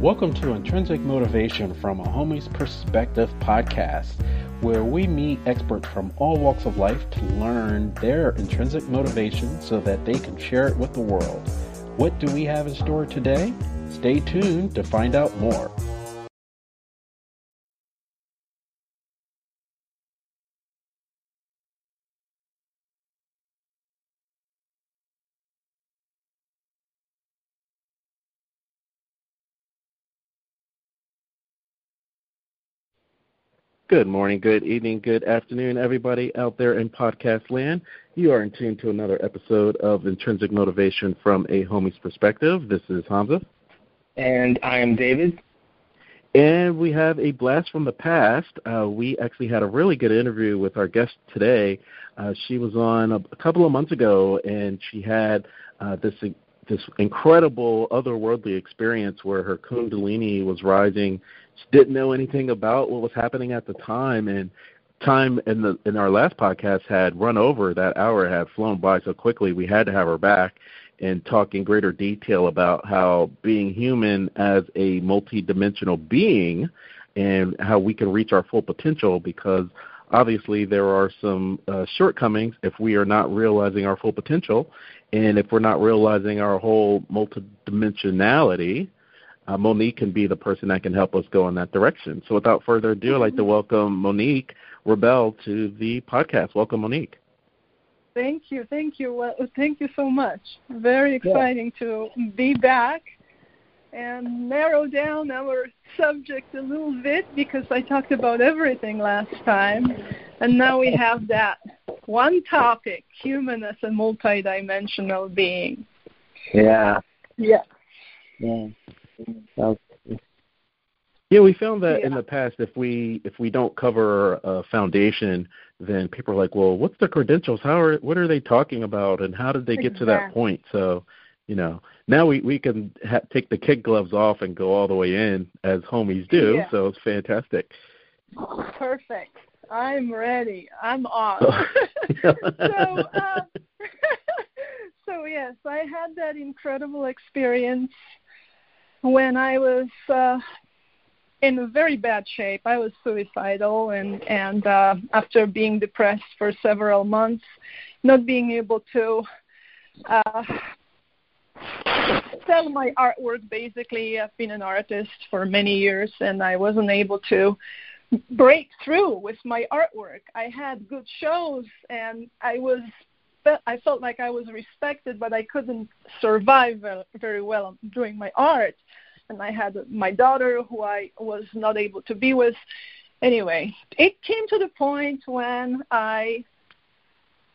Welcome to Intrinsic Motivation from a Homie's Perspective podcast, where we meet experts from all walks of life to learn their intrinsic motivation so that they can share it with the world. What do we have in store today? Stay tuned to find out more. Good morning, good evening, good afternoon, everybody out there in podcast land. You are in tune to another episode of Intrinsic Motivation from a Homie's Perspective. This is Hamza. And I am David. And we have a blast from the past. We actually had a really good interview with our guest today. She was on a couple of months ago, and she had this incredible otherworldly experience where her Kundalini was rising. She didn't know anything about what was happening at the time, and time in our last podcast had run over. That hour had flown by so quickly. We had to have her back and talk in greater detail about how being human as a multidimensional being and how we can reach our full potential, because obviously there are some shortcomings if we are not realizing our full potential, and if we're not realizing our whole multidimensionality. Monique can be the person that can help us go in that direction. So without further ado, I'd like to welcome Monique Rebelle to the podcast. Welcome, Monique. Thank you. Well, thank you so much. Very exciting to be back and narrow down our subject a little bit, because I talked about everything last time, and now we have that one topic, human as a multidimensional being. Yeah. Yeah, we found that in the past, if we don't cover a foundation, then people are like, well, what's the credentials? What are they talking about, and how did they get to that point? So, now we can take the kid gloves off and go all the way in, as homies do, so it's fantastic. Perfect. I'm ready. I'm off. So, yes, I had that incredible experience when I was in a very bad shape. I was suicidal, and after being depressed for several months, not being able to sell my artwork, basically. I've been an artist for many years, and I wasn't able to break through with my artwork. I had good shows, and I felt like I was respected, but I couldn't survive very well doing my art. And I had my daughter, who I was not able to be with. Anyway, it came to the point when I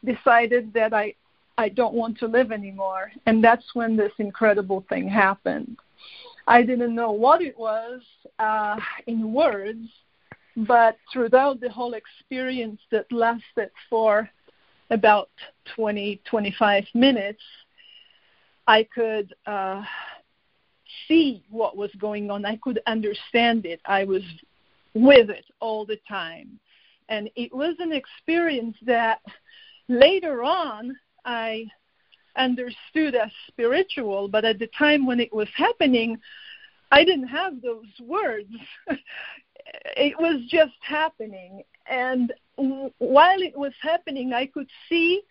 decided that I don't want to live anymore. And that's when this incredible thing happened. I didn't know what it was in words, but throughout the whole experience that lasted for about 20, 25 minutes, I could see what was going on. I could understand it. I was with it all the time. And it was an experience that later on I understood as spiritual, but at the time when it was happening, I didn't have those words. It was just happening. And while it was happening, I could see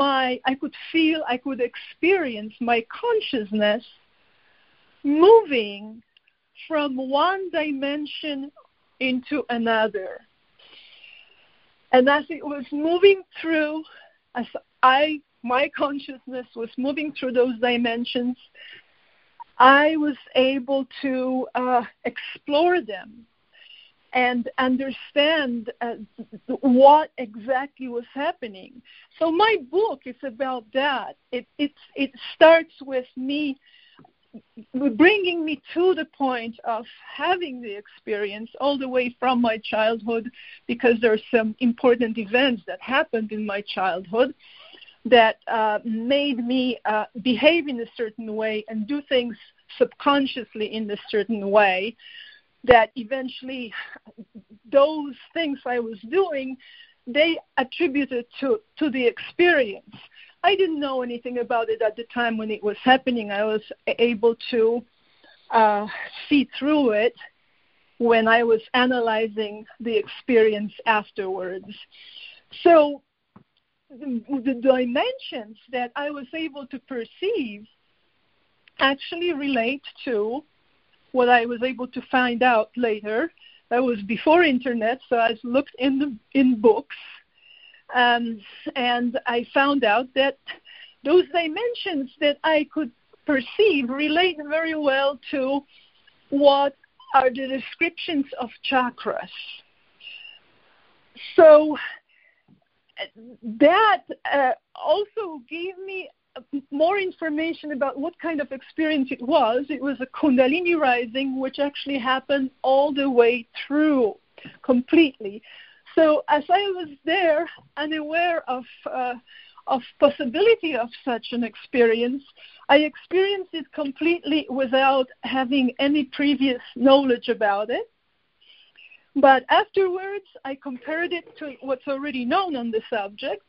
I could feel, I could experience my consciousness moving from one dimension into another. And as it was moving through, as my consciousness was moving through those dimensions, I was able to explore them and understand what exactly was happening. So my book is about that. It starts with me, bringing me to the point of having the experience all the way from my childhood, because there are some important events that happened in my childhood that made me behave in a certain way and do things subconsciously in a certain way, that eventually those things I was doing, they attributed to the experience. I didn't know anything about it at the time when it was happening. I was able to see through it when I was analyzing the experience afterwards. So the dimensions that I was able to perceive actually relate to what I was able to find out later. That was before internet, so I looked in books, and I found out that those dimensions that I could perceive relate very well to what are the descriptions of chakras. So that also gave me more information about what kind of experience it was. It was a Kundalini rising, which actually happened all the way through completely. So as I was there, unaware of possibility of such an experience, I experienced it completely without having any previous knowledge about it. But afterwards, I compared it to what's already known on the subject,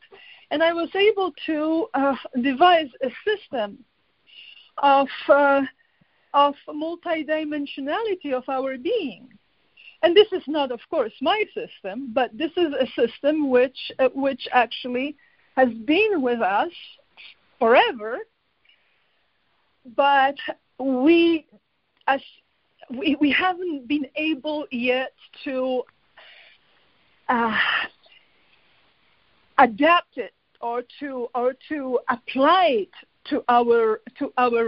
and I was able to devise a system of multidimensionality of our being. And this is not, of course, my system, but this is a system which actually has been with us forever, but we haven't been able yet to adapt it or to apply it to our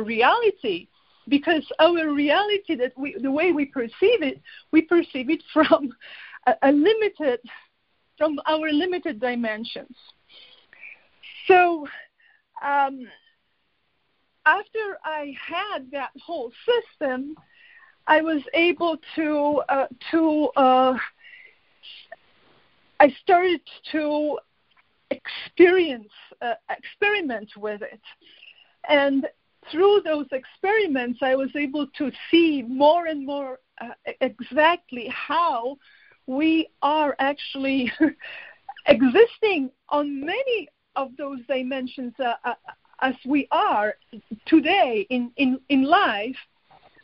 reality, because our reality the way we perceive it from our limited dimensions. So after I had that whole system, I was able to I started to experiment with it. And through those experiments, I was able to see more and more exactly how we are actually existing on many of those dimensions as we are today in life,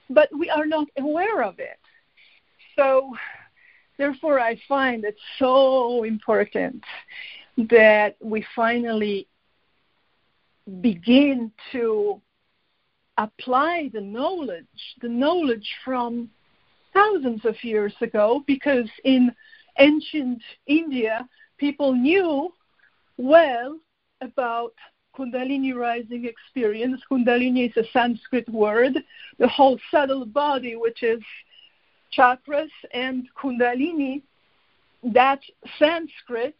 but we are not aware of it. So therefore, I find it so important that we finally begin to apply the knowledge from thousands of years ago, because in ancient India, people knew well about Kundalini rising experience. Kundalini is a Sanskrit word. The whole subtle body, which is chakras, and Kundalini, that's Sanskrit.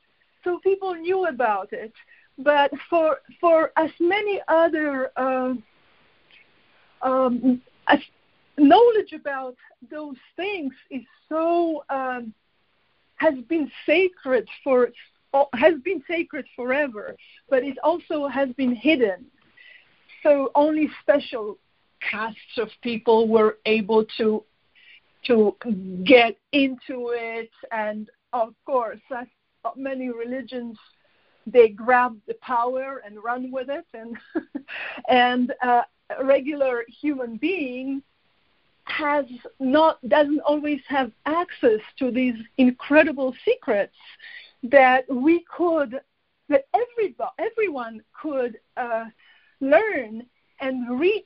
So people knew about it, but for as many other knowledge about those things is so has been sacred forever, but it also has been hidden. So only special castes of people were able to get into it, and of course, that's many religions, they grab the power and run with it, and a regular human being doesn't always have access to these incredible secrets that everyone could learn and reach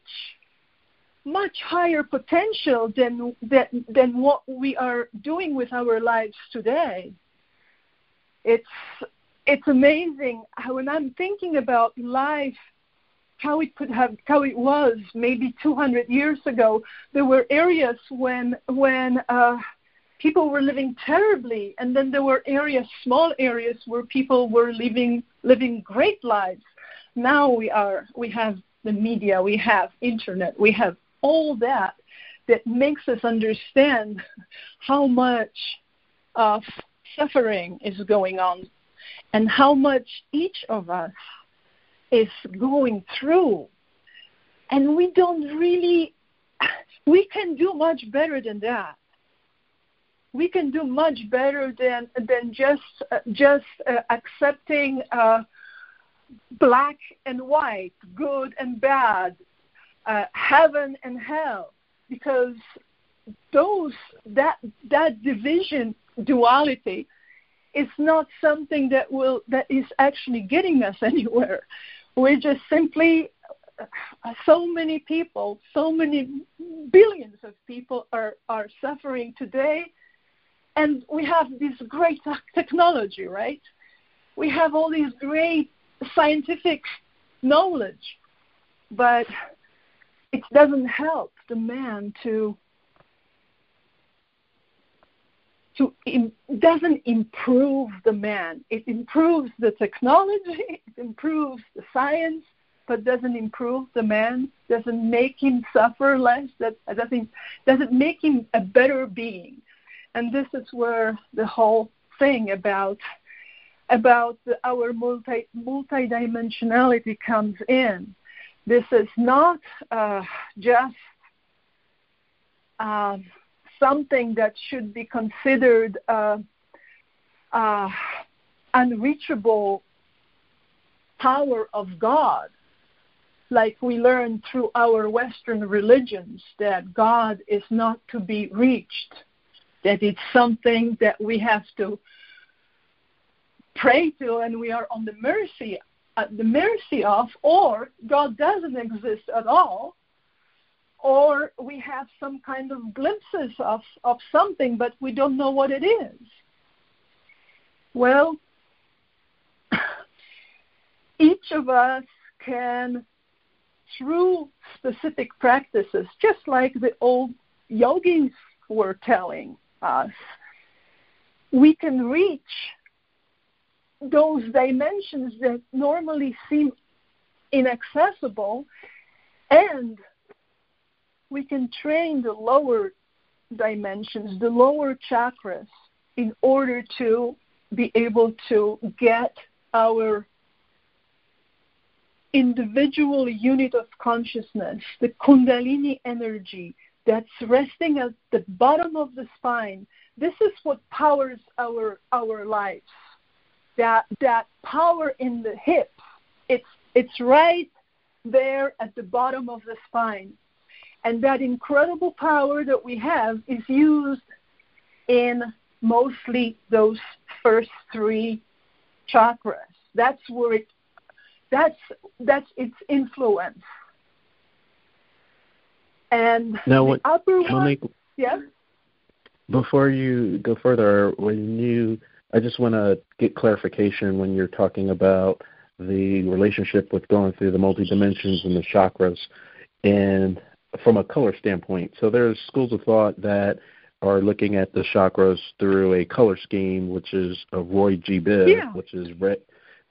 much higher potential than what we are doing with our lives today. It's amazing how, when I'm thinking about life, how it was maybe 200 years ago. There were areas when people were living terribly, and then there were small areas where people were living great lives. Now we have the media, we have internet, we have all that makes us understand how much of suffering is going on, and how much each of us is going through. And we can do much better than that. We can do much better than just accepting black and white, good and bad, heaven and hell. because that division, duality, is not something that is actually getting us anywhere. We're just simply, so many people, so many billions of people are suffering today, and we have this great technology, right? We have all these great scientific knowledge, but it doesn't help the man doesn't improve the man. It improves the technology, it improves the science, but doesn't improve the man, doesn't make him suffer less, doesn't make him a better being. And this is where the whole thing about our multidimensionality comes in. This is not just something that should be considered unreachable power of God, like we learn through our Western religions, that God is not to be reached, that it's something that we have to pray to, and we are on the mercy of, or God doesn't exist at all, or we have some kind of glimpses of something, but we don't know what it is. Well, each of us can, through specific practices, just like the old yogis were telling us, we can reach those dimensions that normally seem inaccessible, and we can train the lower dimensions, the lower chakras, in order to be able to get our individual unit of consciousness, the Kundalini energy that's resting at the bottom of the spine. This is what powers our lives. That power in the hips, it's right there at the bottom of the spine. And that incredible power that we have is used in mostly those first three chakras. That's where that's its influence. And now, the upper one, yeah? Before you go further, I just want to get clarification when you're talking about the relationship with going through the multidimensions and the chakras, and from a color standpoint. So there's schools of thought that are looking at the chakras through a color scheme, which is a Roy G. Biv, yeah, which is red.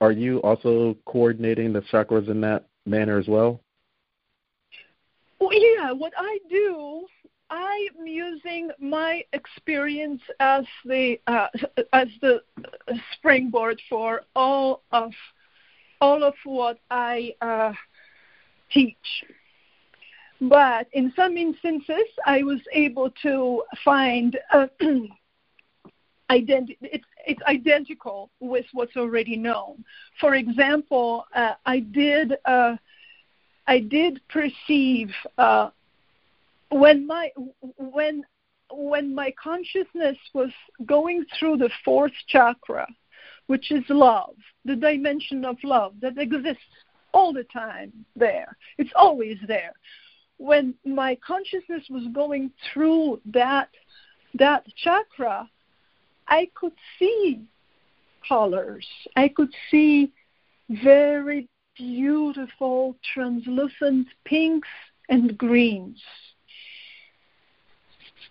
Are you also coordinating the chakras in that manner as well? Well, yeah, what I do, I'm using my experience as the springboard for all of what I teach. But in some instances, I was able to find it's identical with what's already known. For example, I did perceive. When my consciousness was going through the fourth chakra, which is love, the dimension of love that exists all the time there. It's always there. When my consciousness was going through that chakra, I could see colors. I could see very beautiful, translucent pinks and greens.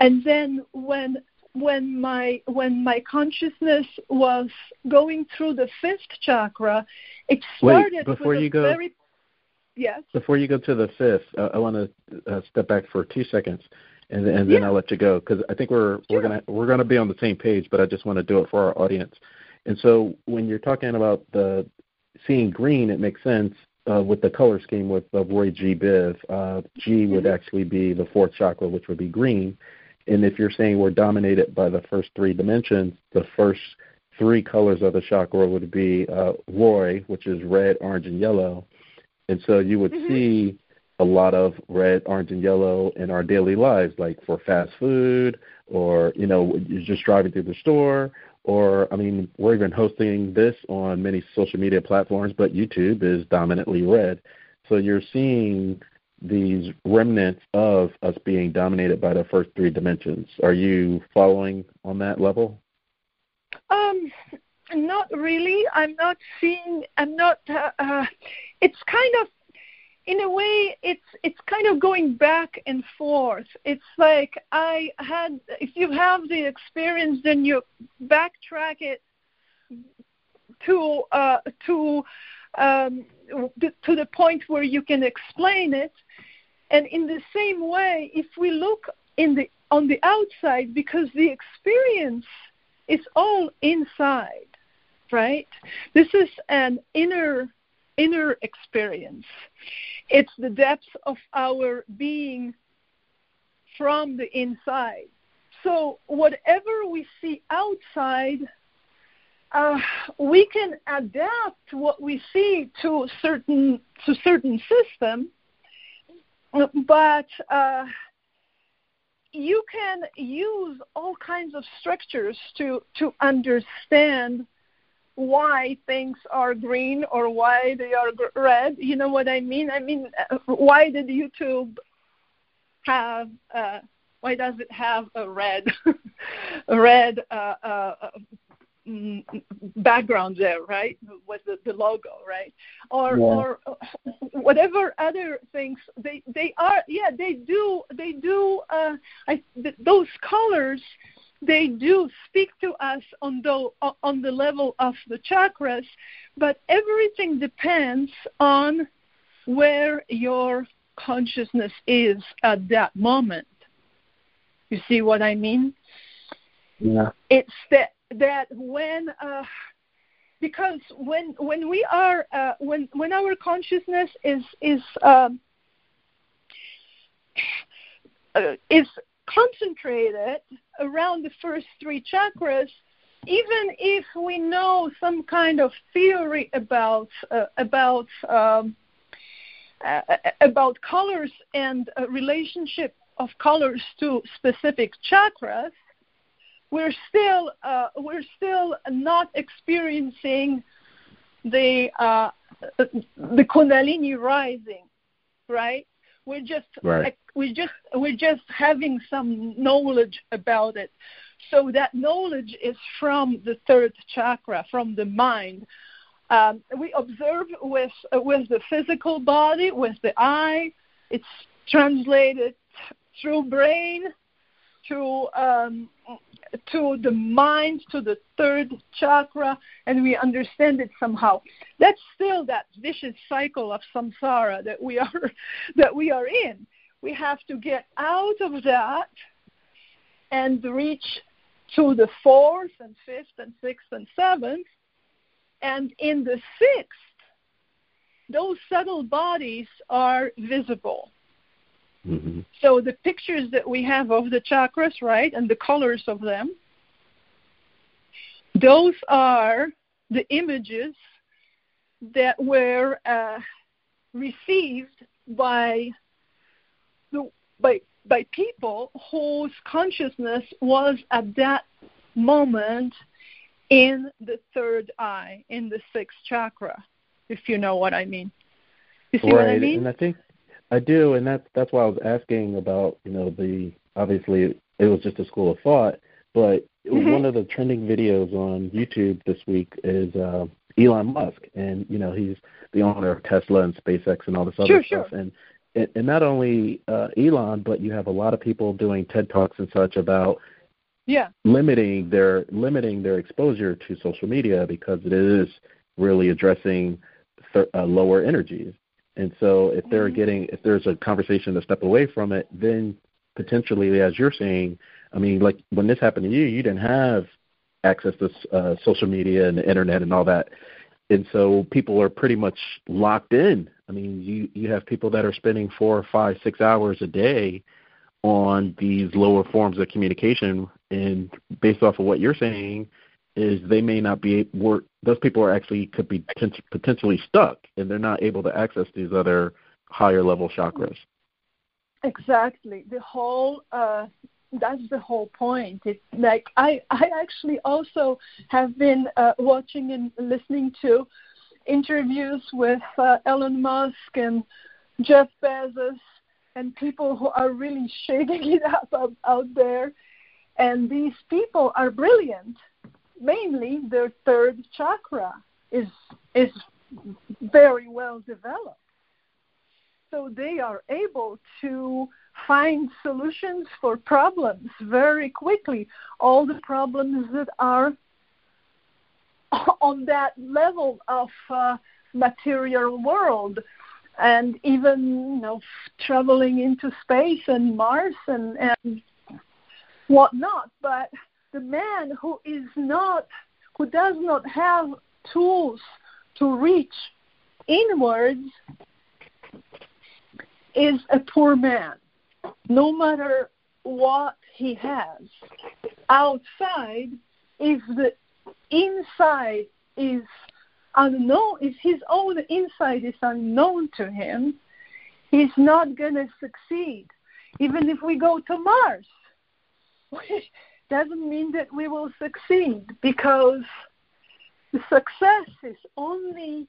And then when my consciousness was going through the fifth chakra, it started. Yes. Before you go to the fifth, I want to step back for 2 seconds, and then I'll let you go, because I think we're gonna be on the same page, but I just want to do it for our audience. And so when you're talking about the seeing green, it makes sense. With the color scheme with Roy G. Biv, G would actually be the fourth chakra, which would be green. And if you're saying we're dominated by the first three dimensions, the first three colors of the chakra would be Roy, which is red, orange, and yellow. And so you would see a lot of red, orange, and yellow in our daily lives, like for fast food or, you know, just driving through the store. Or, I mean, we're even hosting this on many social media platforms, but YouTube is dominantly red. So you're seeing these remnants of us being dominated by the first three dimensions. Are you following on that level? Not really. I'm not seeing, it's kind of, in a way, it's kind of going back and forth. It's like if you have the experience, then you backtrack it to the point where you can explain it. And in the same way, if we look on the outside, because the experience is all inside, right? This is an inner experience. It's the depths of our being from the inside. So whatever we see outside, we can adapt what we see to certain system, but you can use all kinds of structures to understand why things are green or why they are red. You know what I mean? I mean, why did YouTube have? Why does it have a red, background there, right? With the logo, right? Or whatever other things they do. Those colors. They do speak to us on the level of the chakras, but everything depends on where your consciousness is at that moment. You see what I mean? Yeah. It's that when because when we are when our consciousness is concentrated around the first three chakras, even if we know some kind of theory about colors and relationship of colors to specific chakras, we're still not experiencing the Kundalini rising, right? We're just having some knowledge about it. So that knowledge is from the third chakra, from the mind. We observe with the physical body, with the eye. It's translated through brain, to the mind, to the third chakra, and we understand it somehow. That's still that vicious cycle of samsara that we are in. We have to get out of that and reach to the fourth and fifth and sixth and seventh. And in the sixth, those subtle bodies are visible. Mm-hmm. So the pictures that we have of the chakras, right, and the colors of them, those are the images that were received by people whose consciousness was at that moment in the third eye, in the sixth chakra, if you know what I mean. You see what I mean? And I think I do, and that's why I was asking about, you know, obviously it was just a school of thought, but mm-hmm. One of the trending videos on YouTube this week is Elon Musk, and, you know, he's the owner of Tesla and SpaceX and all this other stuff. Sure. And not only Elon, but you have a lot of people doing TED Talks and such about limiting their exposure to social media because it is really addressing lower energies. And so if they're if there's a conversation to step away from it, then potentially, as you're saying, I mean, like when this happened to you, you didn't have access to social media and the internet and all that. And so people are pretty much locked in. I mean, you have people that are spending 4 or 5, 6 hours a day on these lower forms of communication. And based off of what you're saying, is they may not be – those people could be potentially stuck, and they're not able to access these other higher level chakras. Exactly. The whole that's the whole point. It's like I actually also have been watching and listening to interviews with Elon Musk and Jeff Bezos and people who are really shaking it up out there. And these people are brilliant. Mainly their third chakra is very well developed. So they are able to find solutions for problems very quickly. All the problems that are on that level of material world, and even traveling into space and Mars and whatnot. But the man who does not have tools to reach inwards is a poor man, no matter what he has outside. If the inside is unknown, if his own inside is unknown to him, he's not going to succeed. Even if we go to Mars, doesn't mean that we will succeed, because the success is only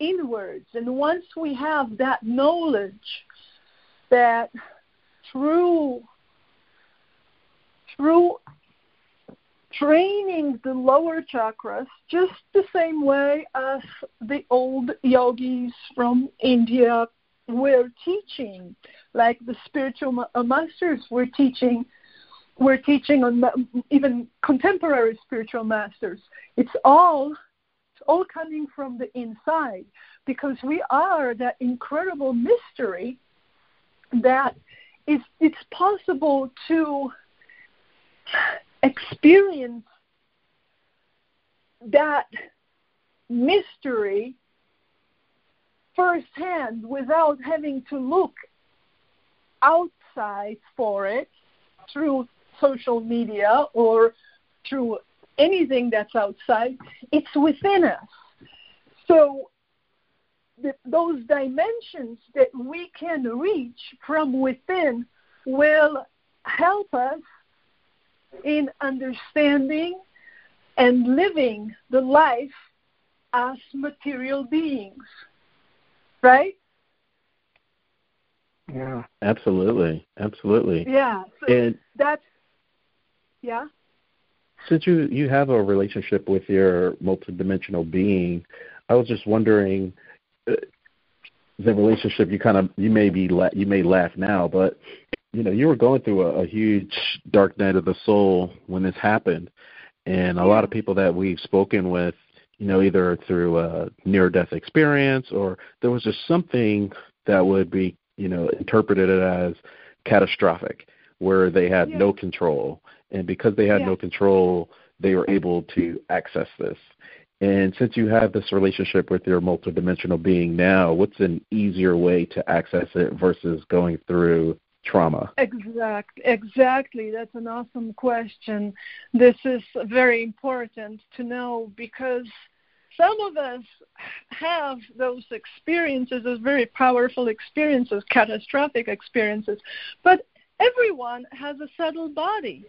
inwards. And once we have that knowledge that through training the lower chakras, just the same way as the old yogis from India were teaching, like the spiritual masters were teaching on, even contemporary spiritual masters. It's all coming from the inside, because we are that incredible mystery that it's possible to experience that mystery firsthand without having to look outside for it through social media or through anything that's outside. It's within us. So those dimensions that we can reach from within will help us in understanding and living the life as material beings, right? Yeah, absolutely. Yeah, so and that's, yeah. Since you have a relationship with your multidimensional being, I was just wondering the relationship you may laugh now, but you were going through a huge dark night of the soul when this happened, and a lot of people that we've spoken with, either through a near-death experience, or there was just something that would be interpreted as catastrophic, where they had no control. And because they had no control, they were able to access this. And since you have this relationship with your multidimensional being now, what's an easier way to access it versus going through trauma? Exactly. That's an awesome question. This is very important to know, because some of us have those experiences, those very powerful experiences, catastrophic experiences, but everyone has a subtle body,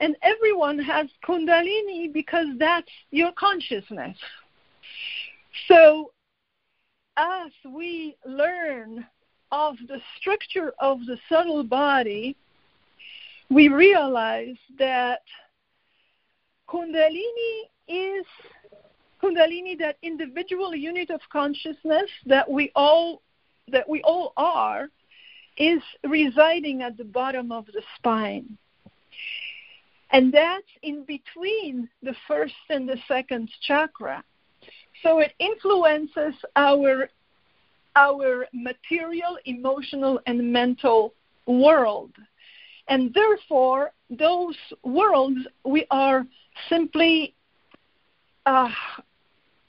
and everyone has Kundalini, because that's your consciousness. So as we learn of the structure of the subtle body, we realize that Kundalini, that individual unit of consciousness that we all are, is residing at the bottom of the spine. And that's in between the first and the second chakra. So it influences our material, emotional, and mental world. And therefore, those worlds we are simply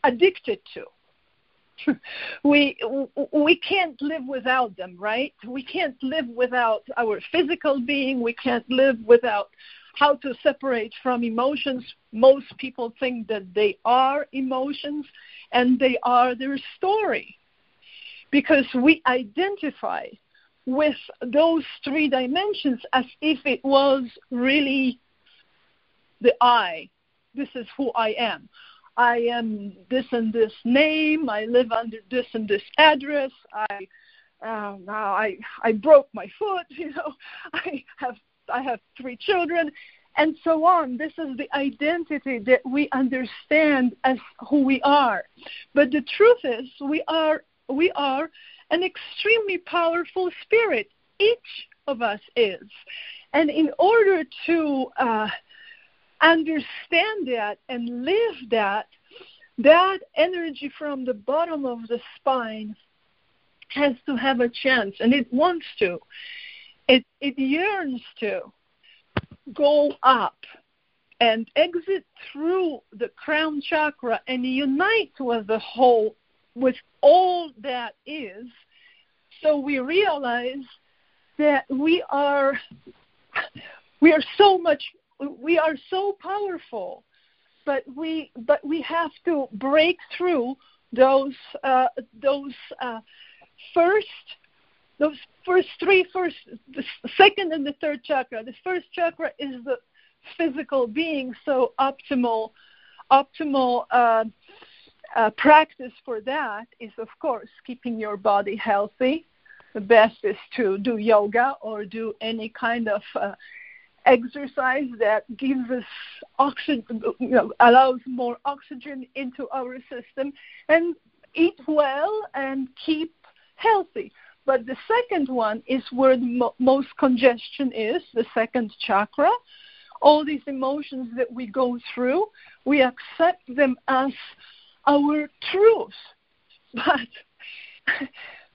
addicted to. We can't live without them, right? We can't live without our physical being. We can't live without how to separate from emotions. Most people think that they are emotions, and they are their story. because we identify with those three dimensions as if it was really the I. This is who I am. I am this and this name. I live under this and this address. I broke my foot. I have three children, and so on. This is the identity that we understand as who we are. But the truth is, we are an extremely powerful spirit. Each of us is, and in order to understand that and live that energy from the bottom of the spine has to have a chance, and it wants to. It yearns to go up and exit through the crown chakra and unite with the whole, with all that is. So we realize that we are so powerful, but we have to break through the second and the third chakra. The first chakra is the physical being, so optimal practice for that is, of course, keeping your body healthy. The best is to do yoga or do any kind of exercise that gives us oxygen, allows more oxygen into our system, and eat well and keep healthy. But the second one is where the most congestion is, the second chakra. All these emotions that we go through, we accept them as our truth.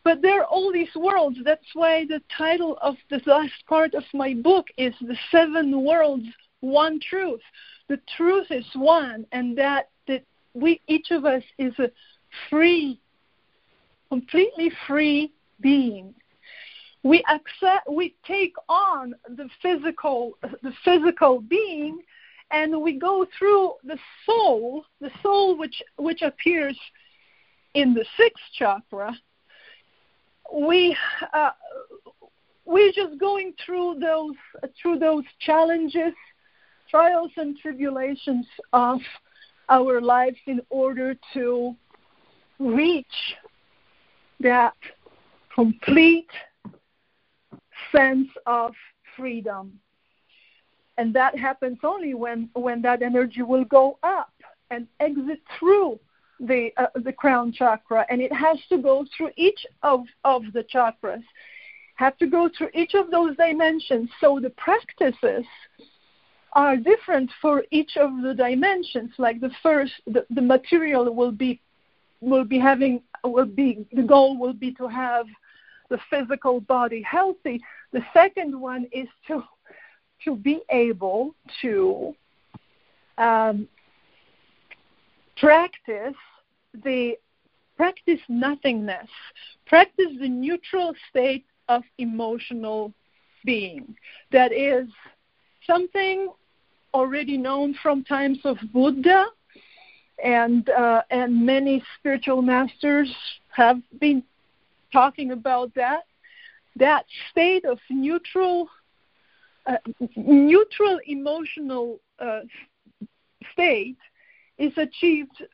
But there are all these worlds. That's why the title of the last part of my book is The Seven Worlds, One Truth. The truth is one, and that we, each of us, is a free, completely free being. We accept, we take on the physical being, and we go through the soul which appears in the sixth chakra. We're just going through those challenges, trials and tribulations of our lives in order to reach that complete sense of freedom. And that happens only when that energy will go up and exit through the crown chakra. And it has to go through each of the chakras, have to go through each of those dimensions. So the practices are different for each of the dimensions. Like the first, the material the goal will be to have the physical body healthy. The second one is to be able to practice nothingness, practice the neutral state of emotional being. That is something already known from times of Buddha, and many spiritual masters have been talking about that state of neutral emotional state is achieved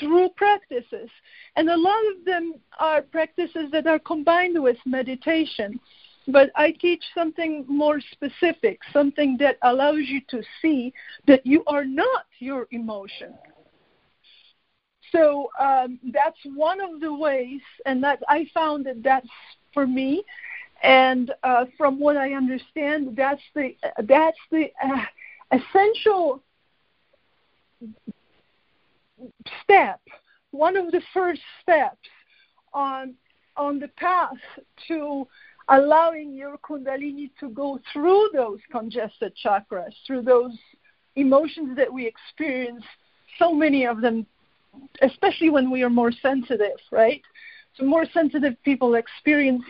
through practices. And a lot of them are practices that are combined with meditation. But I teach something more specific, something that allows you to see that you are not your emotion. So that's one of the ways, and that I found that that's for me. And from what I understand, that's the essential step, one of the first steps on the path to allowing your Kundalini to go through those congested chakras, through those emotions that we experience, so many of them, especially when we are more sensitive, right? So more sensitive people experience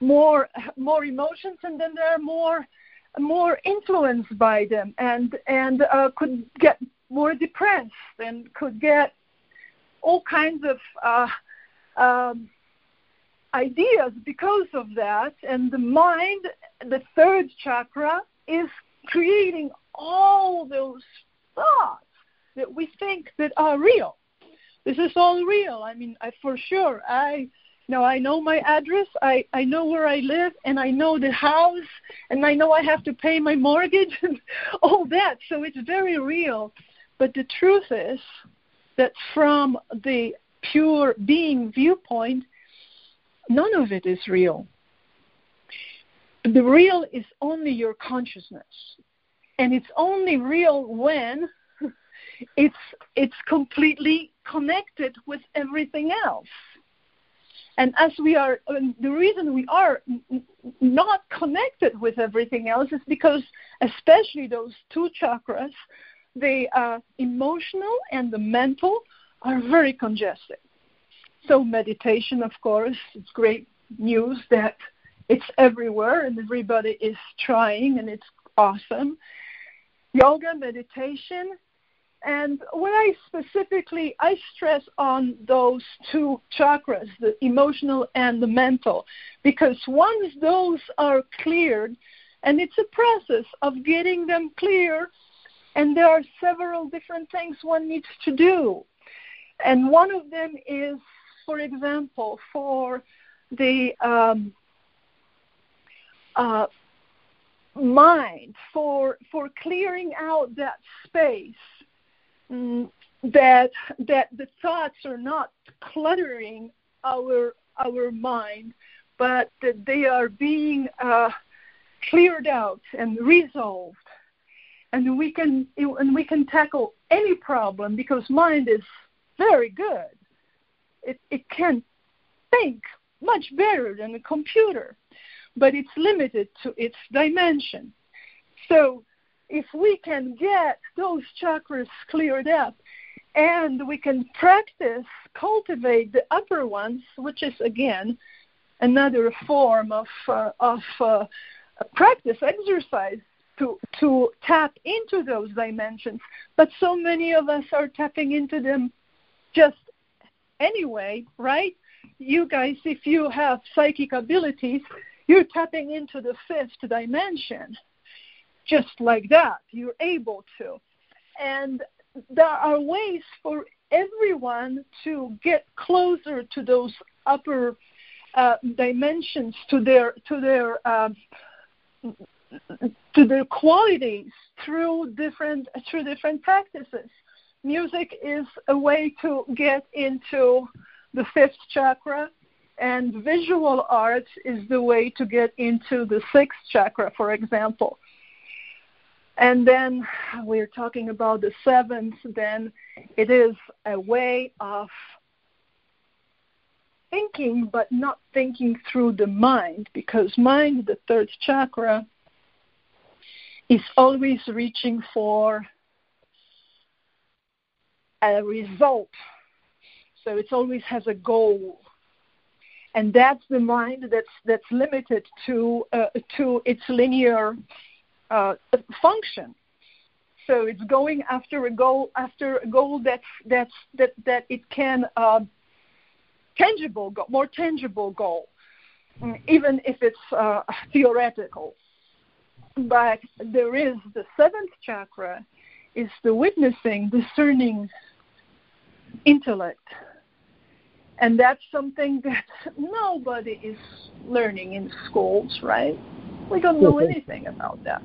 more emotions, and then they're more influenced by them, and could get more depressed and could get all kinds of ideas because of that, and the mind, the third chakra, is creating all those thoughts that we think that are real. This is all real. I mean, I know my address, I know where I live, and I know the house, and I know I have to pay my mortgage and all that. So it's very real. But the truth is that from the pure being viewpoint, none of it is real. The real is only your consciousness. And it's only real when it's completely connected with everything else. And the reason we are not connected with everything else is because, especially those two chakras, the emotional and the mental, are very congested. So meditation, of course, it's great news that it's everywhere and everybody is trying, and it's awesome. Yoga, meditation, and when I stress on those two chakras, the emotional and the mental, because once those are cleared, and it's a process of getting them clear, and there are several different things one needs to do. And one of them is, for example, for the mind, for clearing out that space, that the thoughts are not cluttering our mind, but that they are being cleared out and resolved, and we can tackle any problem, because mind is very good. It can think much better than a computer, but it's limited to its dimension. So if we can get those chakras cleared up, and we can practice, cultivate the upper ones, which is, again, another form of practice, exercise, to tap into those dimensions. But so many of us are tapping into them just anyway, right? You guys, if you have psychic abilities, you're tapping into the fifth dimension. Just like that, you're able to. And there are ways for everyone to get closer to those upper dimensions, to their qualities through different practices. Music is a way to get into the fifth chakra, and visual arts is the way to get into the sixth chakra, for example. And then we're talking about the seventh, then it is a way of thinking, but not thinking through the mind, because mind, the third chakra, is always reaching for a result. So it always has a goal. And that's the mind that's limited to its linear function. So it's going after a goal that it can more tangible goal, even if it's theoretical. But there is the seventh chakra, is the witnessing, discerning intellect, and that's something that nobody is learning in schools, right? We don't know anything about that,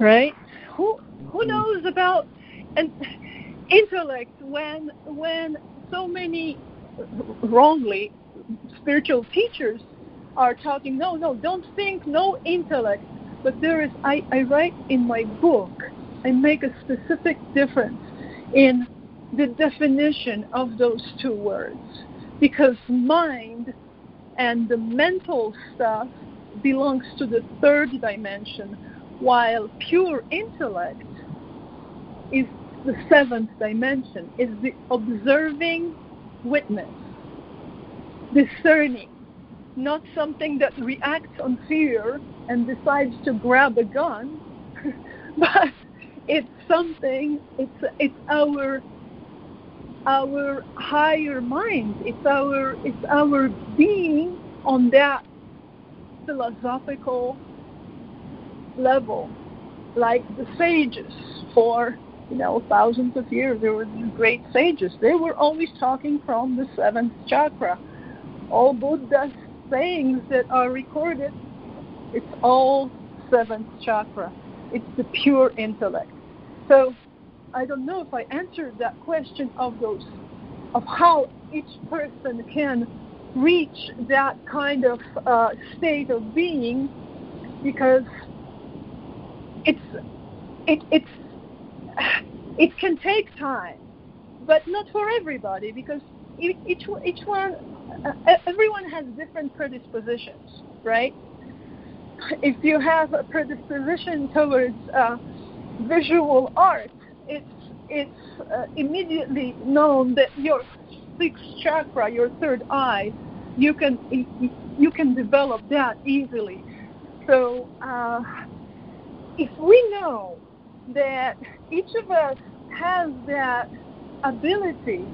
right? Who knows about an intellect when so many wrongly spiritual teachers are talking, no, don't think, no intellect. But there is, I write in my book, I make a specific difference in the definition of those two words, because mind and the mental stuff belongs to the third dimension, while pure intellect is the seventh dimension, is the observing witness, discerning, not something that reacts on fear and decides to grab a gun, but it's something, it's our our higher mind. It's our being on that philosophical level, like the sages for, thousands of years. There were these great sages. They were always talking from the seventh chakra. All Buddha's sayings that are recorded, it's all seventh chakra. It's the pure intellect. So I don't know if I answered that question of how each person can reach that kind of state of being, because it can take time, but not for everybody, because each one, everyone has different predispositions, right? If you have a predisposition towards visual art, it's immediately known that your sixth chakra, your third eye, you can develop that easily. So if we know that each of us has that ability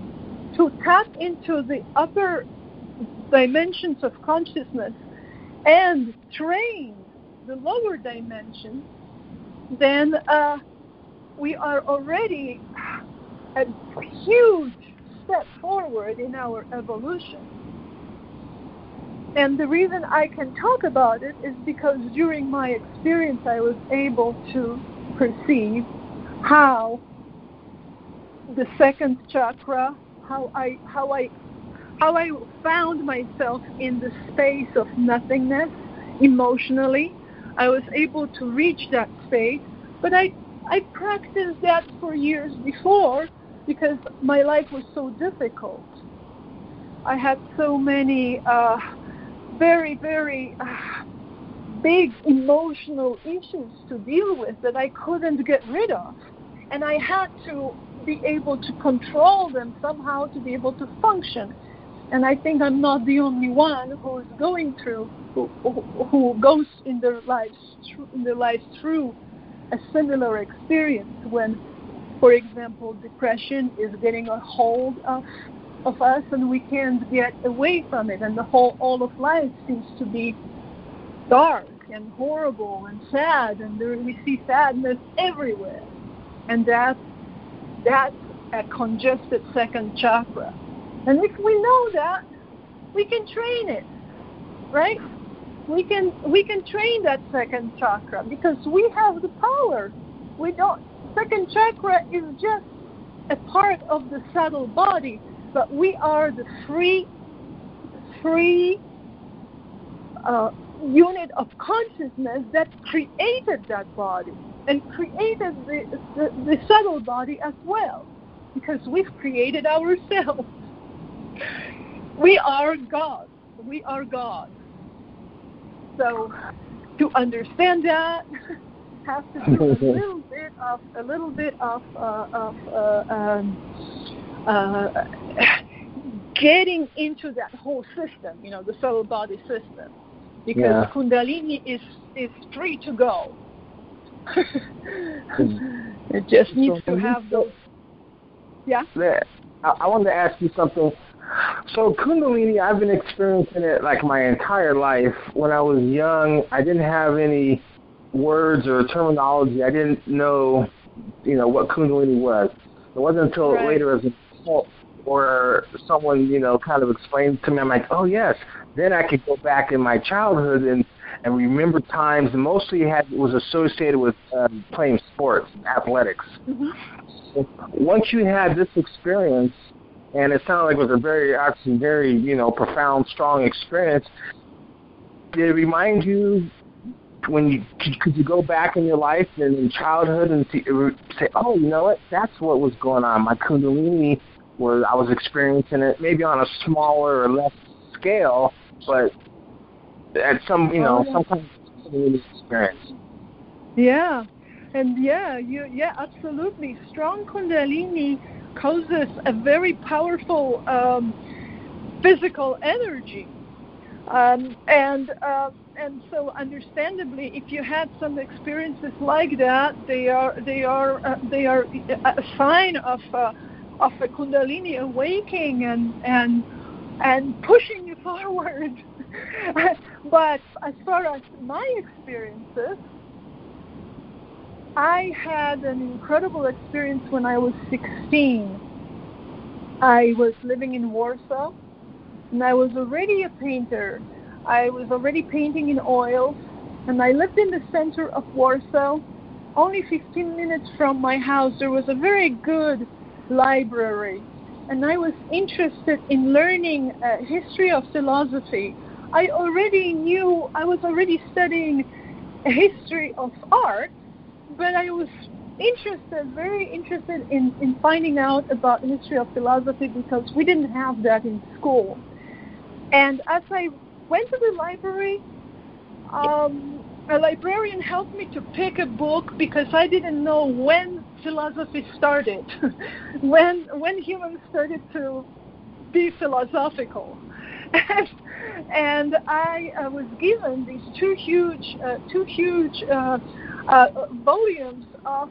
to tap into the upper dimensions of consciousness and train the lower dimension, then we are already a huge step forward in our evolution. And the reason I can talk about it is because during my experience I was able to perceive how the second chakra, how I found myself in the space of nothingness emotionally. I was able to reach that state, but I practiced that for years before because my life was so difficult. I had so many very, very big emotional issues to deal with that I couldn't get rid of. And I had to be able to control them somehow to be able to function. And I think I'm not the only one who goes in their lives through a similar experience when, for example, depression is getting a hold of us and we can't get away from it, and the whole all of life seems to be dark and horrible and sad, and there we see sadness everywhere, and that's a congested second chakra. And if we know that, we can train it, right? We can train that second chakra because we have the power. Second chakra is just a part of the subtle body, but we are the free unit of consciousness that created that body and created the subtle body as well, because we've created ourselves. We are God. We are God. So to understand that, have to do a little bit of getting into that whole system, the soul body system, because Kundalini is free to go. It just needs to have those. Yeah. I wanted to ask you something. So Kundalini, I've been experiencing it like my entire life. When I was young, I didn't have any words or terminology. I didn't know, what Kundalini was. It wasn't until later as an adult or someone, kind of explained to me. I'm like, oh, yes. Then I could go back in my childhood and remember times. Mostly was associated with playing sports, athletics. Mm-hmm. So once you had this experience, and it sounded like it was a very, profound, strong experience. Did it remind you could you go back in your life and in childhood and say, oh, you know what? That's what was going on. My Kundalini I was experiencing it maybe on a smaller or less scale, but at some, some kind of Kundalini experience. Yeah. And absolutely. Strong Kundalini causes a very powerful physical energy, and so understandably, if you had some experiences like that, they are a sign of of the Kundalini awakening and pushing you forward. But as far as my experiences, I had an incredible experience when I was 16. I was living in Warsaw, and I was already a painter. I was already painting in oils, and I lived in the center of Warsaw. Only 15 minutes from my house, there was a very good library, and I was interested in learning history of philosophy. I already knew, I was already studying history of art, but I was very interested in finding out about history of philosophy because we didn't have that in school. And as I went to the library, a librarian helped me to pick a book because I didn't know when philosophy started, when humans started to be philosophical. And I was given these two huge volumes of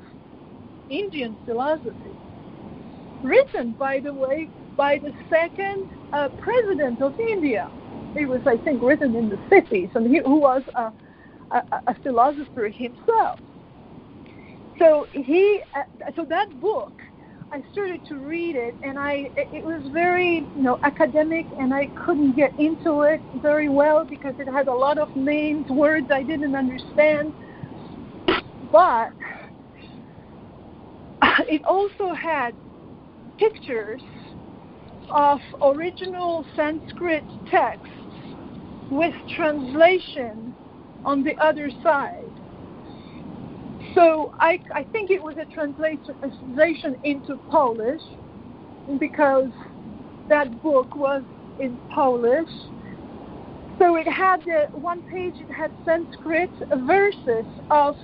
Indian philosophy, written, by the way, by the second president of India. It was, I think, written in the 50s, and he, who was a philosopher himself. So he, so that book, I started to read it, and it was very, academic, and I couldn't get into it very well because it had a lot of names, words I didn't understand. But it also had pictures of original Sanskrit texts with translation on the other side. So I think it was a translation into Polish, because that book was in Polish. So it had one page. It had Sanskrit verses of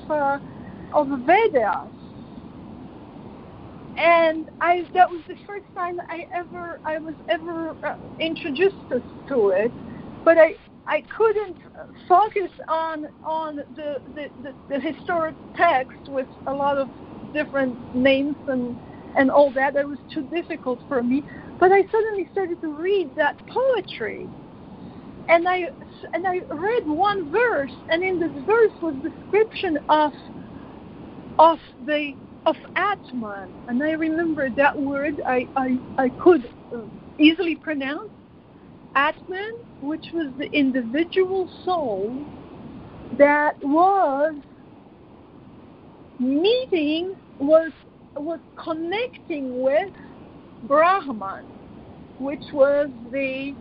Vedas, and that was the first time I was ever introduced to it. But I couldn't focus on the historic text with a lot of different names and all that. That was too difficult for me. But I suddenly started to read that poetry, and I read one verse, and in this verse was description of Atman, and I remember that word I could easily pronounce. Atman, which was the individual soul that was connecting with Brahman, which was the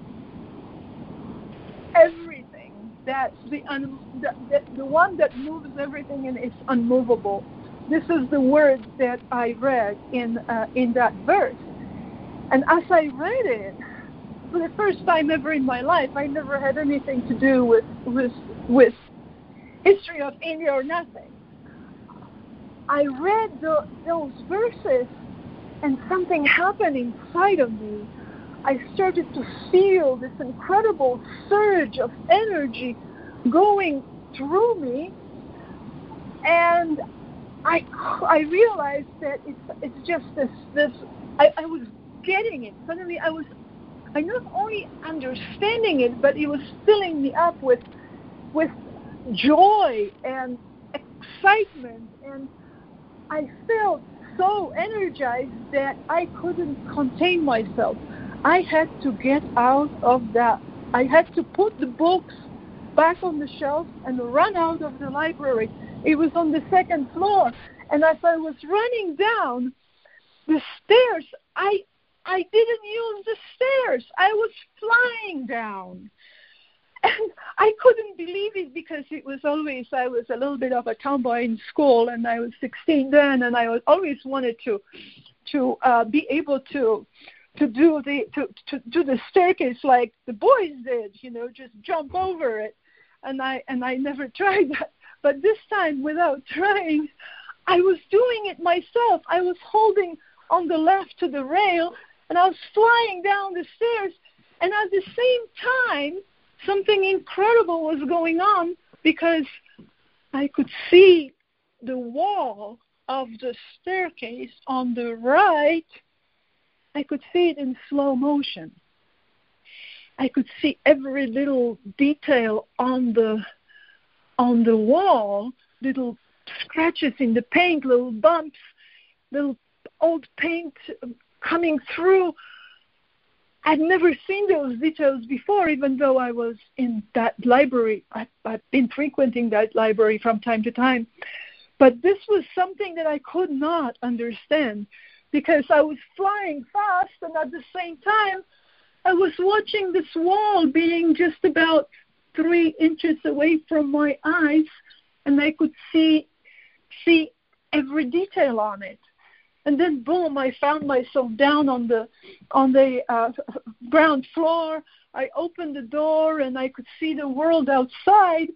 everything, that's the one that moves everything and is unmovable. This is the word that I read in that verse, and as I read it, for the first time ever in my life, I never had anything to do with history of India or nothing. I read those verses, and something happened inside of me. I started to feel this incredible surge of energy going through me, and I realized that it's just this. I was getting it. Suddenly I not only understanding it, but it was filling me up with joy and excitement, and I felt so energized that I couldn't contain myself. I had to get out of that. I had to put the books back on the shelf and run out of the library. It was on the second floor, and as I was running down the stairs, I didn't use the stairs. I was flying down. And I couldn't believe it because it was always, I was a little bit of a tomboy in school, and I was 16 then, and I always wanted to be able to do the staircase like the boys did, just jump over it. And I never tried that. But this time, without trying, I was doing it myself. I was holding on the left to the rail, and I was flying down the stairs, and at the same time, something incredible was going on because I could see the wall of the staircase on the right I could see it in slow motion. I could see every little detail on the wall, little scratches in the paint, little bumps, little old paint coming through. I'd never seen those details before, even though I was in that library. I've been frequenting that library from time to time. But this was something that I could not understand because I was flying fast, and at the same time, I was watching this wall being just about 3 inches away from my eyes, and I could see every detail on it. And then, boom, I found myself down on the ground floor. I opened the door, and I could see the world outside,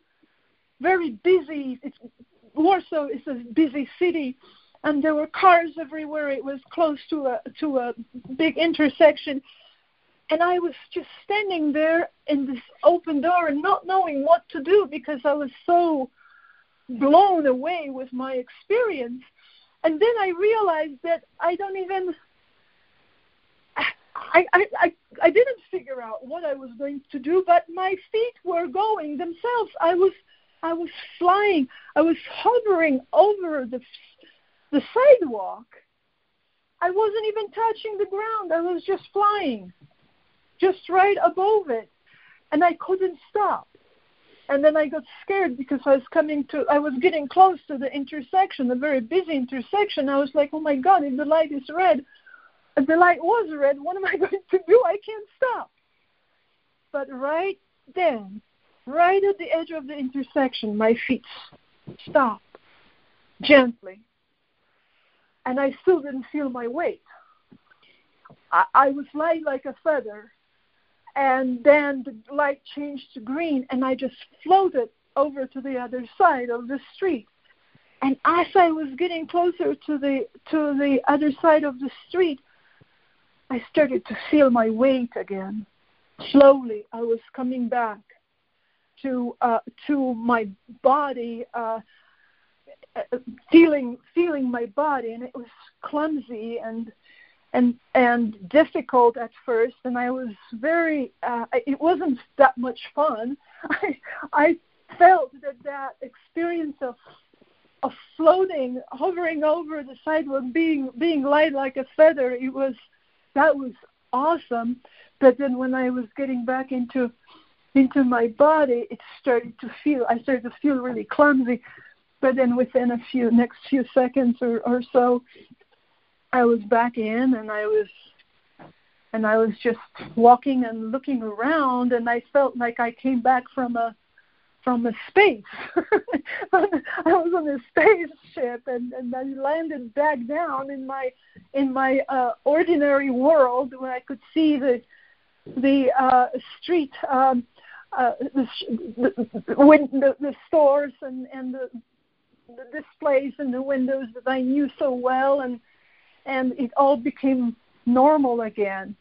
very busy. Warsaw is a busy city, and there were cars everywhere. It was close to a big intersection. And I was just standing there in this open door and not knowing what to do because I was so blown away with my experience. And then I realized that I didn't figure out what I was going to do, but my feet were going themselves. I was flying. I was hovering over the sidewalk. I wasn't even touching the ground. I was just flying, just right above it, and I couldn't stop. And then I got scared because I was getting close to the intersection, a very busy intersection. I was like, oh my God, if the light was red, what am I going to do? I can't stop. But right then, right at the edge of the intersection, my feet stopped gently, and I still didn't feel my weight. I was light like a feather, and then the light changed to green, and I just floated over to the other side of the street. And as I was getting closer to the other side of the street, I started to feel my weight again. Slowly, I was coming back to my body, feeling my body, and it was clumsy and difficult at first, and I was very. It wasn't that much fun. I felt that experience of floating, hovering over the sidewalk, being light like a feather. That was awesome. But then when I was getting back into my body, I started to feel really clumsy. But then within next few seconds or so, I was back in, and I was just walking and looking around, and I felt like I came back from a space. I was on a spaceship, and I landed back down in my ordinary world where I could see the street, the stores and the displays and the windows that I knew so well, and it all became normal again.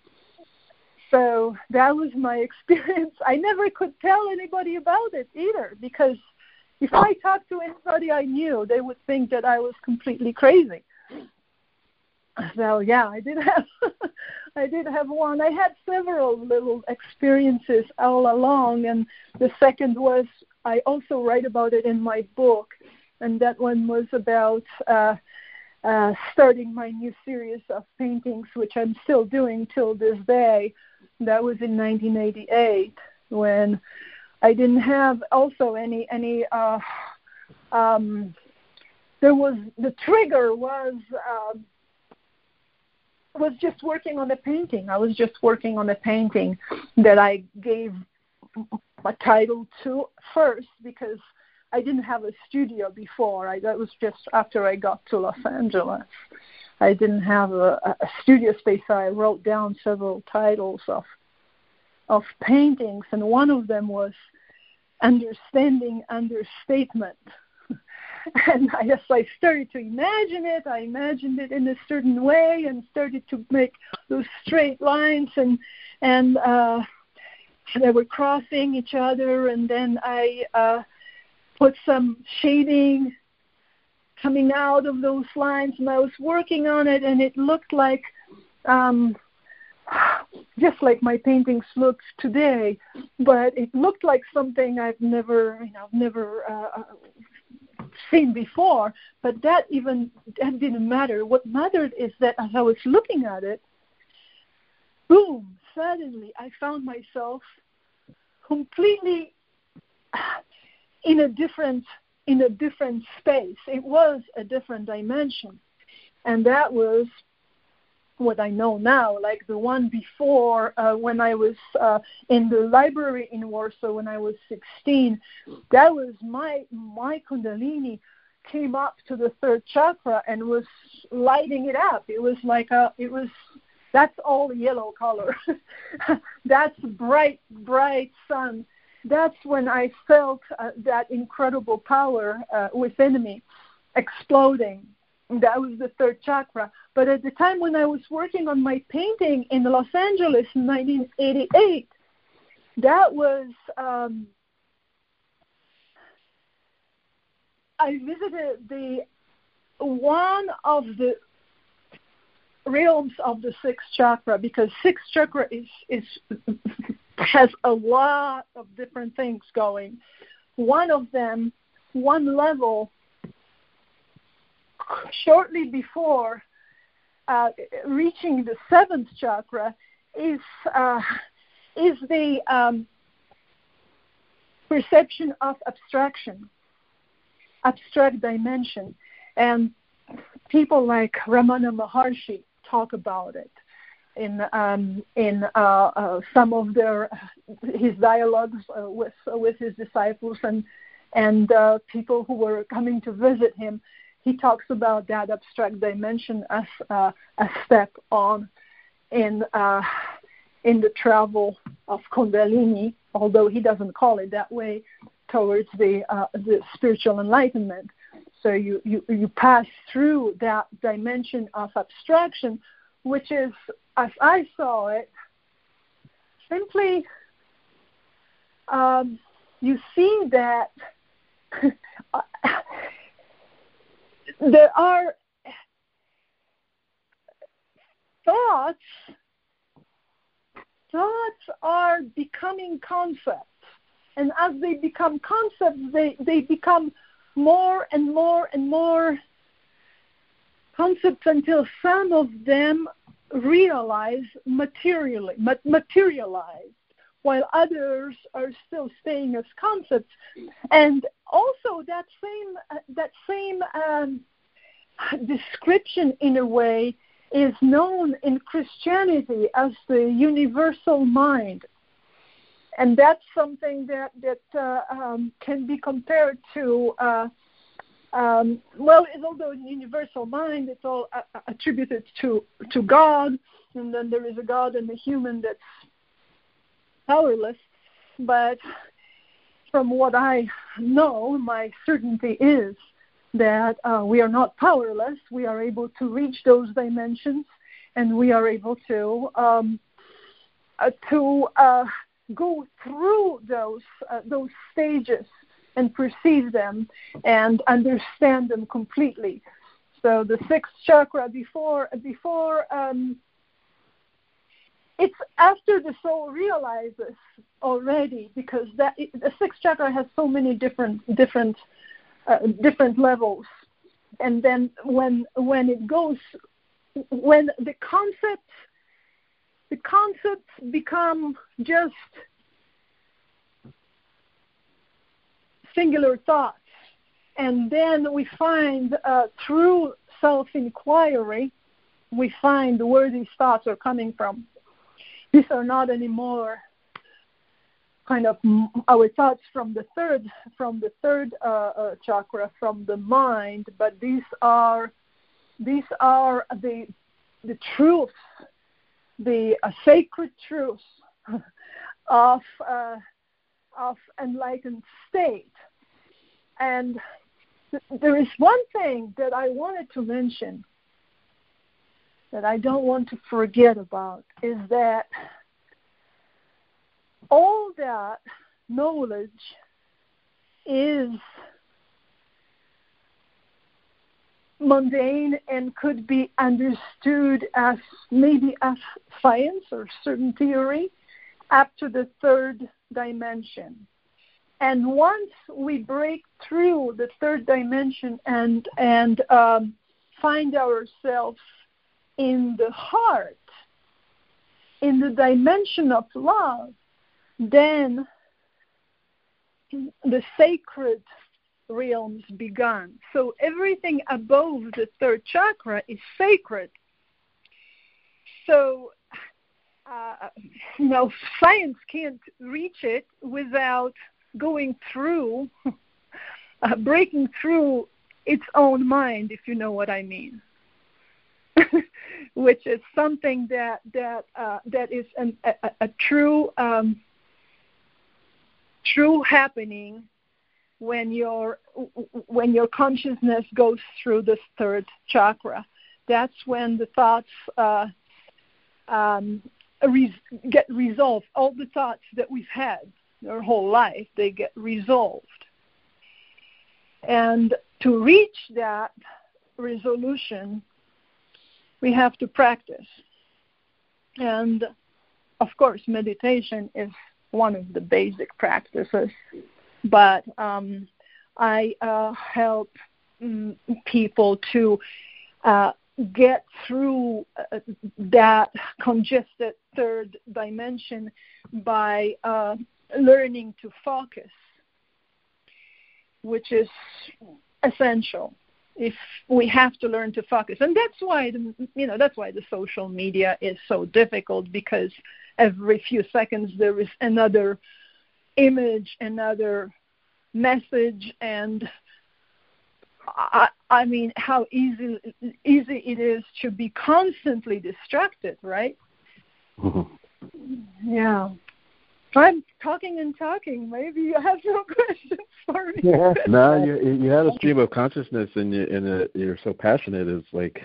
So that was my experience. I never could tell anybody about it either, because if I talked to anybody I knew, they would think that I was completely crazy. So yeah, I did have one. I had several little experiences all along, and the second was, I also write about it in my book, and that one was about starting my new series of paintings, which I'm still doing till this day. That was in 1988, when I didn't have also any. There was the trigger was just working on a painting. I was just working on a painting that I gave a title to first because I didn't have a studio before. That was just after I got to Los Angeles. I didn't have a studio space, so I wrote down several titles of paintings, and one of them was Understanding Understatement. And I started to imagine it. I imagined it in a certain way and started to make those straight lines, and they were crossing each other, and then I put some shading coming out of those lines, and I was working on it, and it looked like just like my paintings look today, but it looked like something I've never, seen before. But that didn't matter. What mattered is that as I was looking at it, boom, suddenly I found myself completely in a different space. It was a different dimension. And that was what I know now, like the one before, when I was in the library in Warsaw when I was 16. That was my Kundalini came up to the third chakra and was lighting it up. It was like that's all yellow color. That's bright, bright sun. That's when I felt that incredible power within me exploding. That was the third chakra. But at the time when I was working on my painting in Los Angeles in 1988, that was, I visited one of the realms of the sixth chakra, because sixth chakra is has a lot of different things going. One of them, one level, shortly before reaching the seventh chakra is the perception of abstraction, abstract dimension. And people like Ramana Maharshi talk about it in some of his dialogues with his disciples and people who were coming to visit him. He talks about that abstract dimension as a step on in the travel of Kundalini, although he doesn't call it that way, towards the spiritual enlightenment. So you pass through that dimension of abstraction, which is, as I saw it, simply you see that. There are thoughts are becoming concepts. And as they become concepts, they become more and more and more concepts until some of them materialized, while others are still staying as concepts. And also that same description, in a way, is known in Christianity as the universal mind. And that's something that can be compared to, although in universal mind, it's all attributed to God, and then there is a God and a human that's powerless. But from what I know, my certainty is that we are not powerless. We are able to reach those dimensions, and we are able to go through those stages and perceive them and understand them completely. So the sixth chakra before it's after the soul realizes already, because the sixth chakra has so many different levels, and then when the concepts become just singular thoughts, and then we find through self-inquiry we find where these thoughts are coming from. These are not anymore kind of our thoughts from the third chakra, from the mind, but these are the truths, the sacred truths of enlightened state. And there is one thing that I wanted to mention that I don't want to forget about, is that all that knowledge is mundane and could be understood as maybe as science or certain theory up to the third dimension. And once we break through the third dimension and find ourselves in the heart, in the dimension of love, then the sacred realms begun. So everything above the third chakra is sacred. So science can't reach it without going through, breaking through its own mind, if you know what I mean, which is something that is a true happening when your consciousness goes through this third chakra. That's when the thoughts get resolved. All the thoughts that we've had our whole life, they get resolved. And to reach that resolution, we have to practice. And, of course, meditation is one of the basic practices. But I help people to get through that congested third dimension by learning to focus, which is essential. If we have to learn to focus, and that's why the social media is so difficult, because every few seconds there is another image, another message, and I mean, how easy it is to be constantly distracted, right? Mm-hmm. Yeah. I'm talking. Maybe you have no questions for me. Yeah. No, you had a stream of consciousness, and you're so passionate. It's like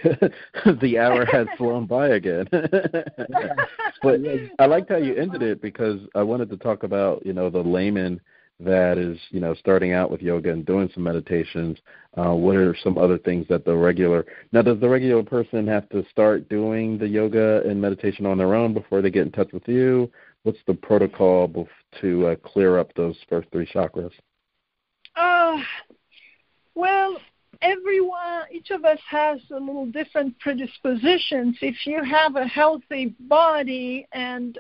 the hour has flown by again. But I liked how you ended it, because I wanted to talk about the layman that is starting out with yoga and doing some meditations. What are some other things that does the regular person have to start doing the yoga and meditation on their own before they get in touch with you? What's the protocol to clear up those first three chakras? Well, each of us has a little different predispositions. If you have a healthy body and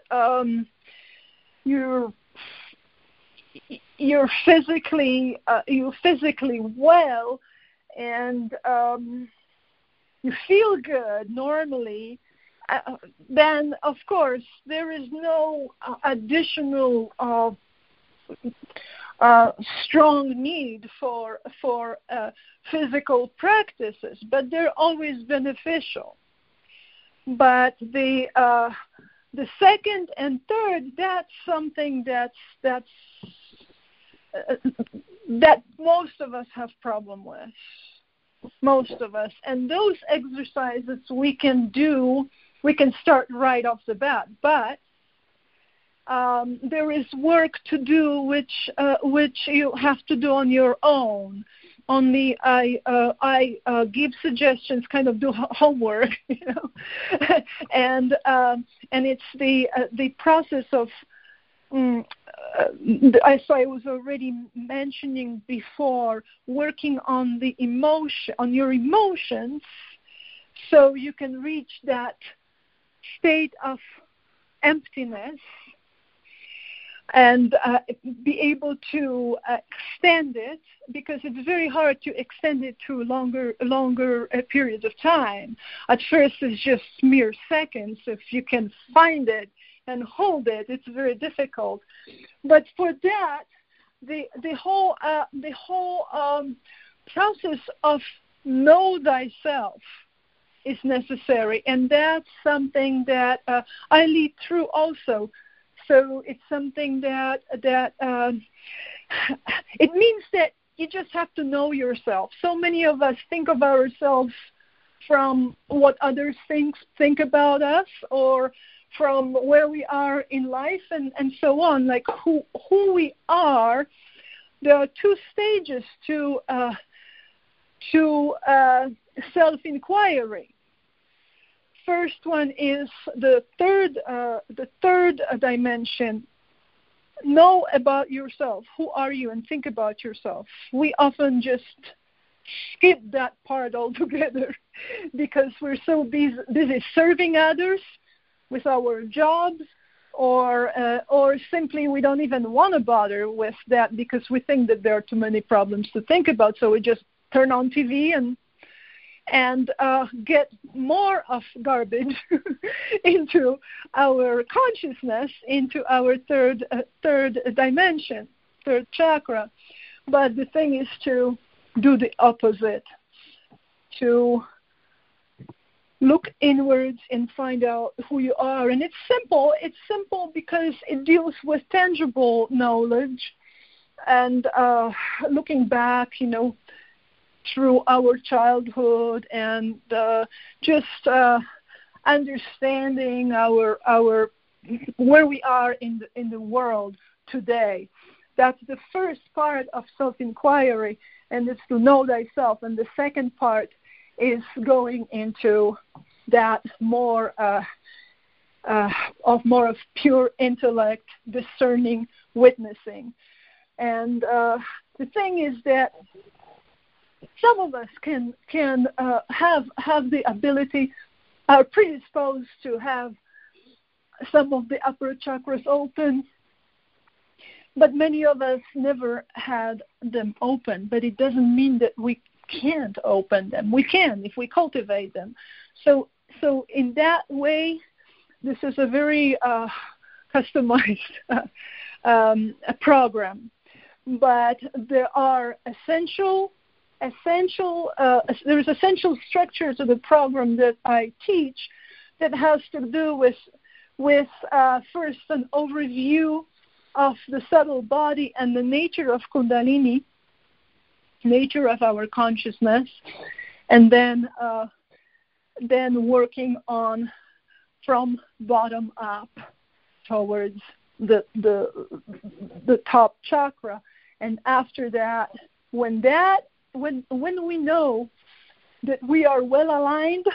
you're physically well and you feel good normally, then, of course, there is no additional strong need for physical practices, but they're always beneficial. But the second and third, that's something that most of us have problem with. Most of us, and those exercises we can do. We can start right off the bat, but there is work to do, which you have to do on your own. Only I give suggestions, kind of do homework, and it's the process of. As I was already mentioning before, working on the emotion, on your emotions, so you can reach that state of emptiness and be able to extend it, because it's very hard to extend it to longer periods of time. At first, it's just mere seconds. If you can find it and hold it, it's very difficult. But for that, the whole process of know thyself is necessary, and that's something that I lead through also. So it's something that it means that you just have to know yourself. So many of us think of ourselves from what others think about us, or from where we are in life and so on, like who we are. There are two stages to self-inquiry. First one is the third dimension. Know about yourself. Who are you? And think about yourself. We often just skip that part altogether because we're so busy serving others with our jobs, or simply we don't even want to bother with that because we think that there are too many problems to think about. So we just turn on TV and get more of garbage into our consciousness, into our third dimension, third chakra. But the thing is to do the opposite, to look inwards and find out who you are. And it's simple because it deals with tangible knowledge and looking back, through our childhood and just understanding our where we are in the world today. That's the first part of self-inquiry, and it's to know thyself. And the second part is going into that more of pure intellect, discerning, witnessing. And the thing is that some of us can have the ability, are predisposed to have some of the upper chakras open, but many of us never had them open. But it doesn't mean that we can't open them. We can if we cultivate them. So in that way, this is a very customized program. But there are essential structure to the program that I teach that has to do with first an overview of the subtle body and the nature of Kundalini, nature of our consciousness, and then working on from bottom up towards the top chakra. And after that, when we know that we are well aligned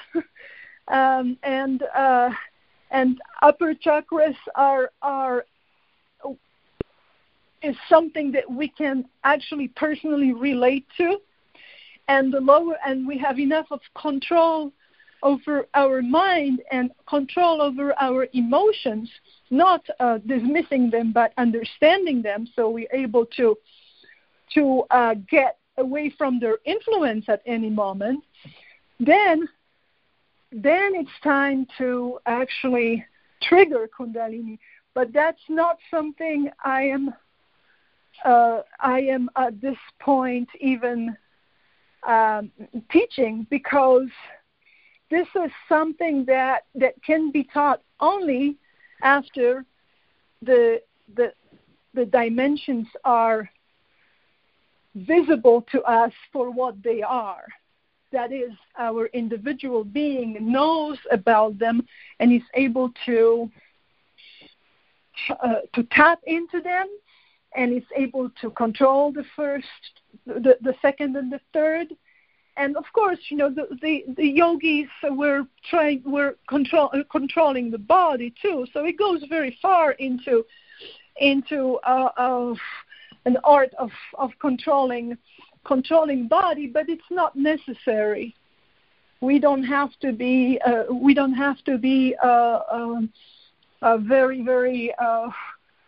and upper chakras is something that we can actually personally relate to, and the lower, and we have enough of control over our mind and control over our emotions, not dismissing them but understanding them, so we're able to get away from their influence at any moment, then it's time to actually trigger Kundalini. But that's not something I am at this point even teaching, because this is something that can be taught only after the dimensions are visible to us for what they are. That is, our individual being knows about them and is able to tap into them, and is able to control the first, the second, and the third. And of course, the yogis were controlling the body too. So it goes very far into an art of controlling body, but it's not necessary. We don't have to be a very, very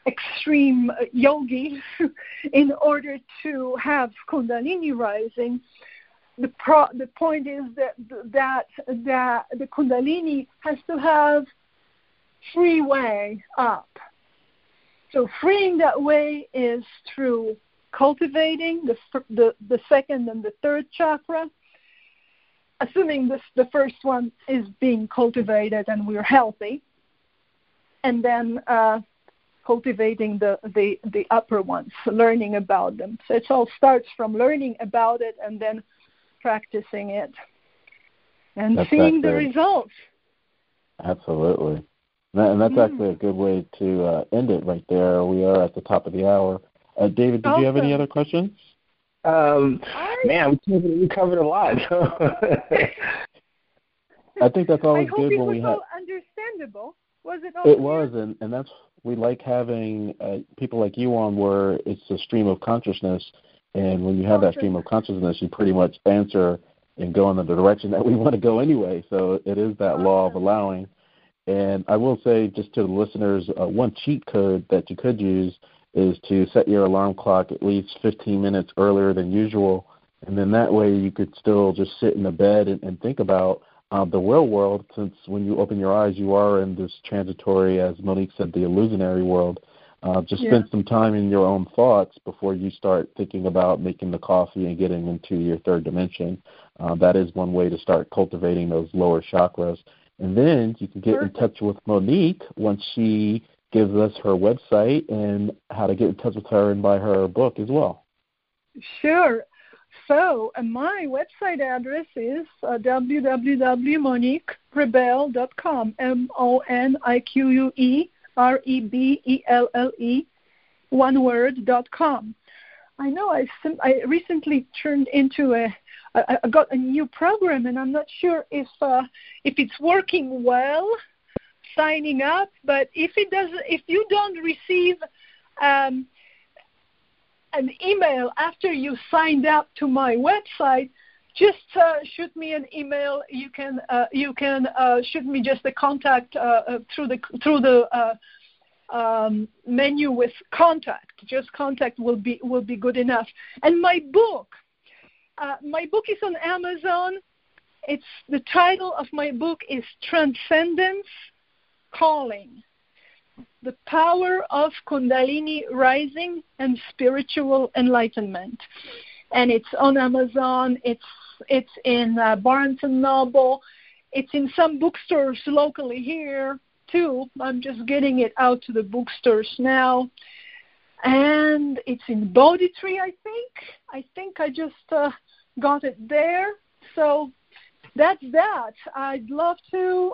extreme yogi in order to have Kundalini rising. The point is that the Kundalini has to have free way up. So freeing that way is through cultivating the second and the third chakra, assuming the first one is being cultivated and we're healthy, and then cultivating the upper ones, learning about them. So it all starts from learning about it and then practicing it and seeing the results. Absolutely. And that's actually a good way to end it right there. We are at the top of the hour. David, did you have any other questions? Man, we covered a lot. I think that's always good when we have. Understandable, was it? All it was, and that's we like having people like you on, where it's a stream of consciousness, and when you have that stream of consciousness, you pretty much answer and go in the direction that we want to go anyway. So it is that law of allowing. And I will say, just to the listeners, one cheat code that you could use is to set your alarm clock at least 15 minutes earlier than usual, and then that way you could still just sit in the bed and think about the real world, since when you open your eyes, you are in this transitory, as Monique said, the illusionary world. Spend some time in your own thoughts before you start thinking about making the coffee and getting into your third dimension. That is one way to start cultivating those lower chakras. And then you can get in touch with Monique once she gives us her website and how to get in touch with her and buy her book as well. Sure. So my website address is www.moniquerebelle.com, MoniqueRebelle, .com. I know I recently turned into I got a new program, and I'm not sure if it's working well, signing up. But if you don't receive an email after you signed up to my website, just shoot me an email. You can shoot me just a contact through the menu with contact. Just contact will be good enough. And my book is on Amazon. It's the title of my book is Transcendence Calling: The Power of Kundalini Rising and Spiritual Enlightenment, and it's on Amazon. It's in Barnes and Noble. It's in some bookstores locally here too. I'm just getting it out to the bookstores now, and it's in Bodhi Tree. I think I just got it there. So that's that. I'd love to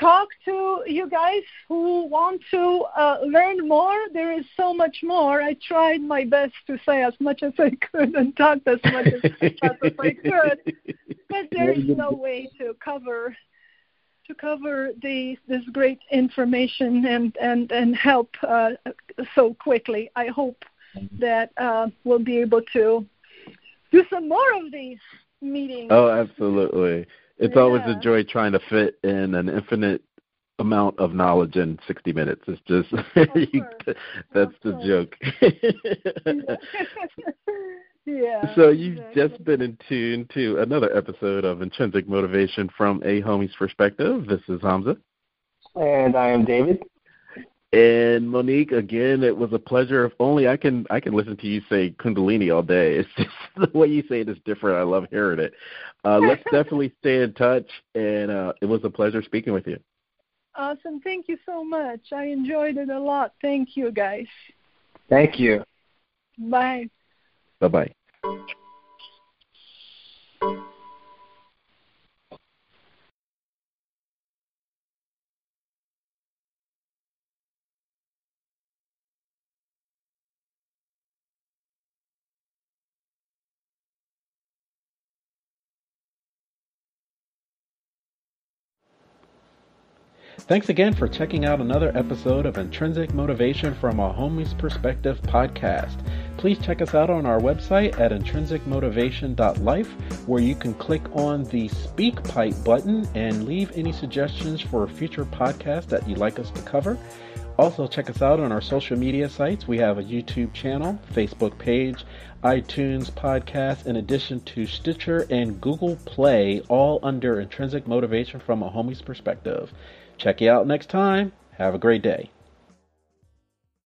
talk to you guys who want to learn more. There is so much more. I tried my best to say as much as I could and talk as much as I could, but there is no way to cover this great information and help so quickly. I hope that we'll be able to do some more of these meetings. Oh, absolutely. It's always a joy trying to fit in an infinite amount of knowledge in 60 minutes. It's just, that's the joke. Yeah. So you've just been in tune to another episode of Intrinsic Motivation from a Homie's Perspective. This is Hamza. And I am David. And Monique, again, it was a pleasure. If only I can listen to you say Kundalini all day. It's just the way you say it is different. I love hearing it. Let's definitely stay in touch. And it was a pleasure speaking with you. Awesome. Thank you so much. I enjoyed it a lot. Thank you, guys. Thank you. Bye. Bye-bye. Thanks again for checking out another episode of Intrinsic Motivation from a Homie's Perspective podcast. Please check us out on our website at intrinsicmotivation.life, where you can click on the Speak Pipe button and leave any suggestions for future podcasts that you'd like us to cover. Also, check us out on our social media sites. We have a YouTube channel, Facebook page, iTunes podcast, in addition to Stitcher and Google Play, all under Intrinsic Motivation from a Homie's Perspective. Check you out next time. Have a great day.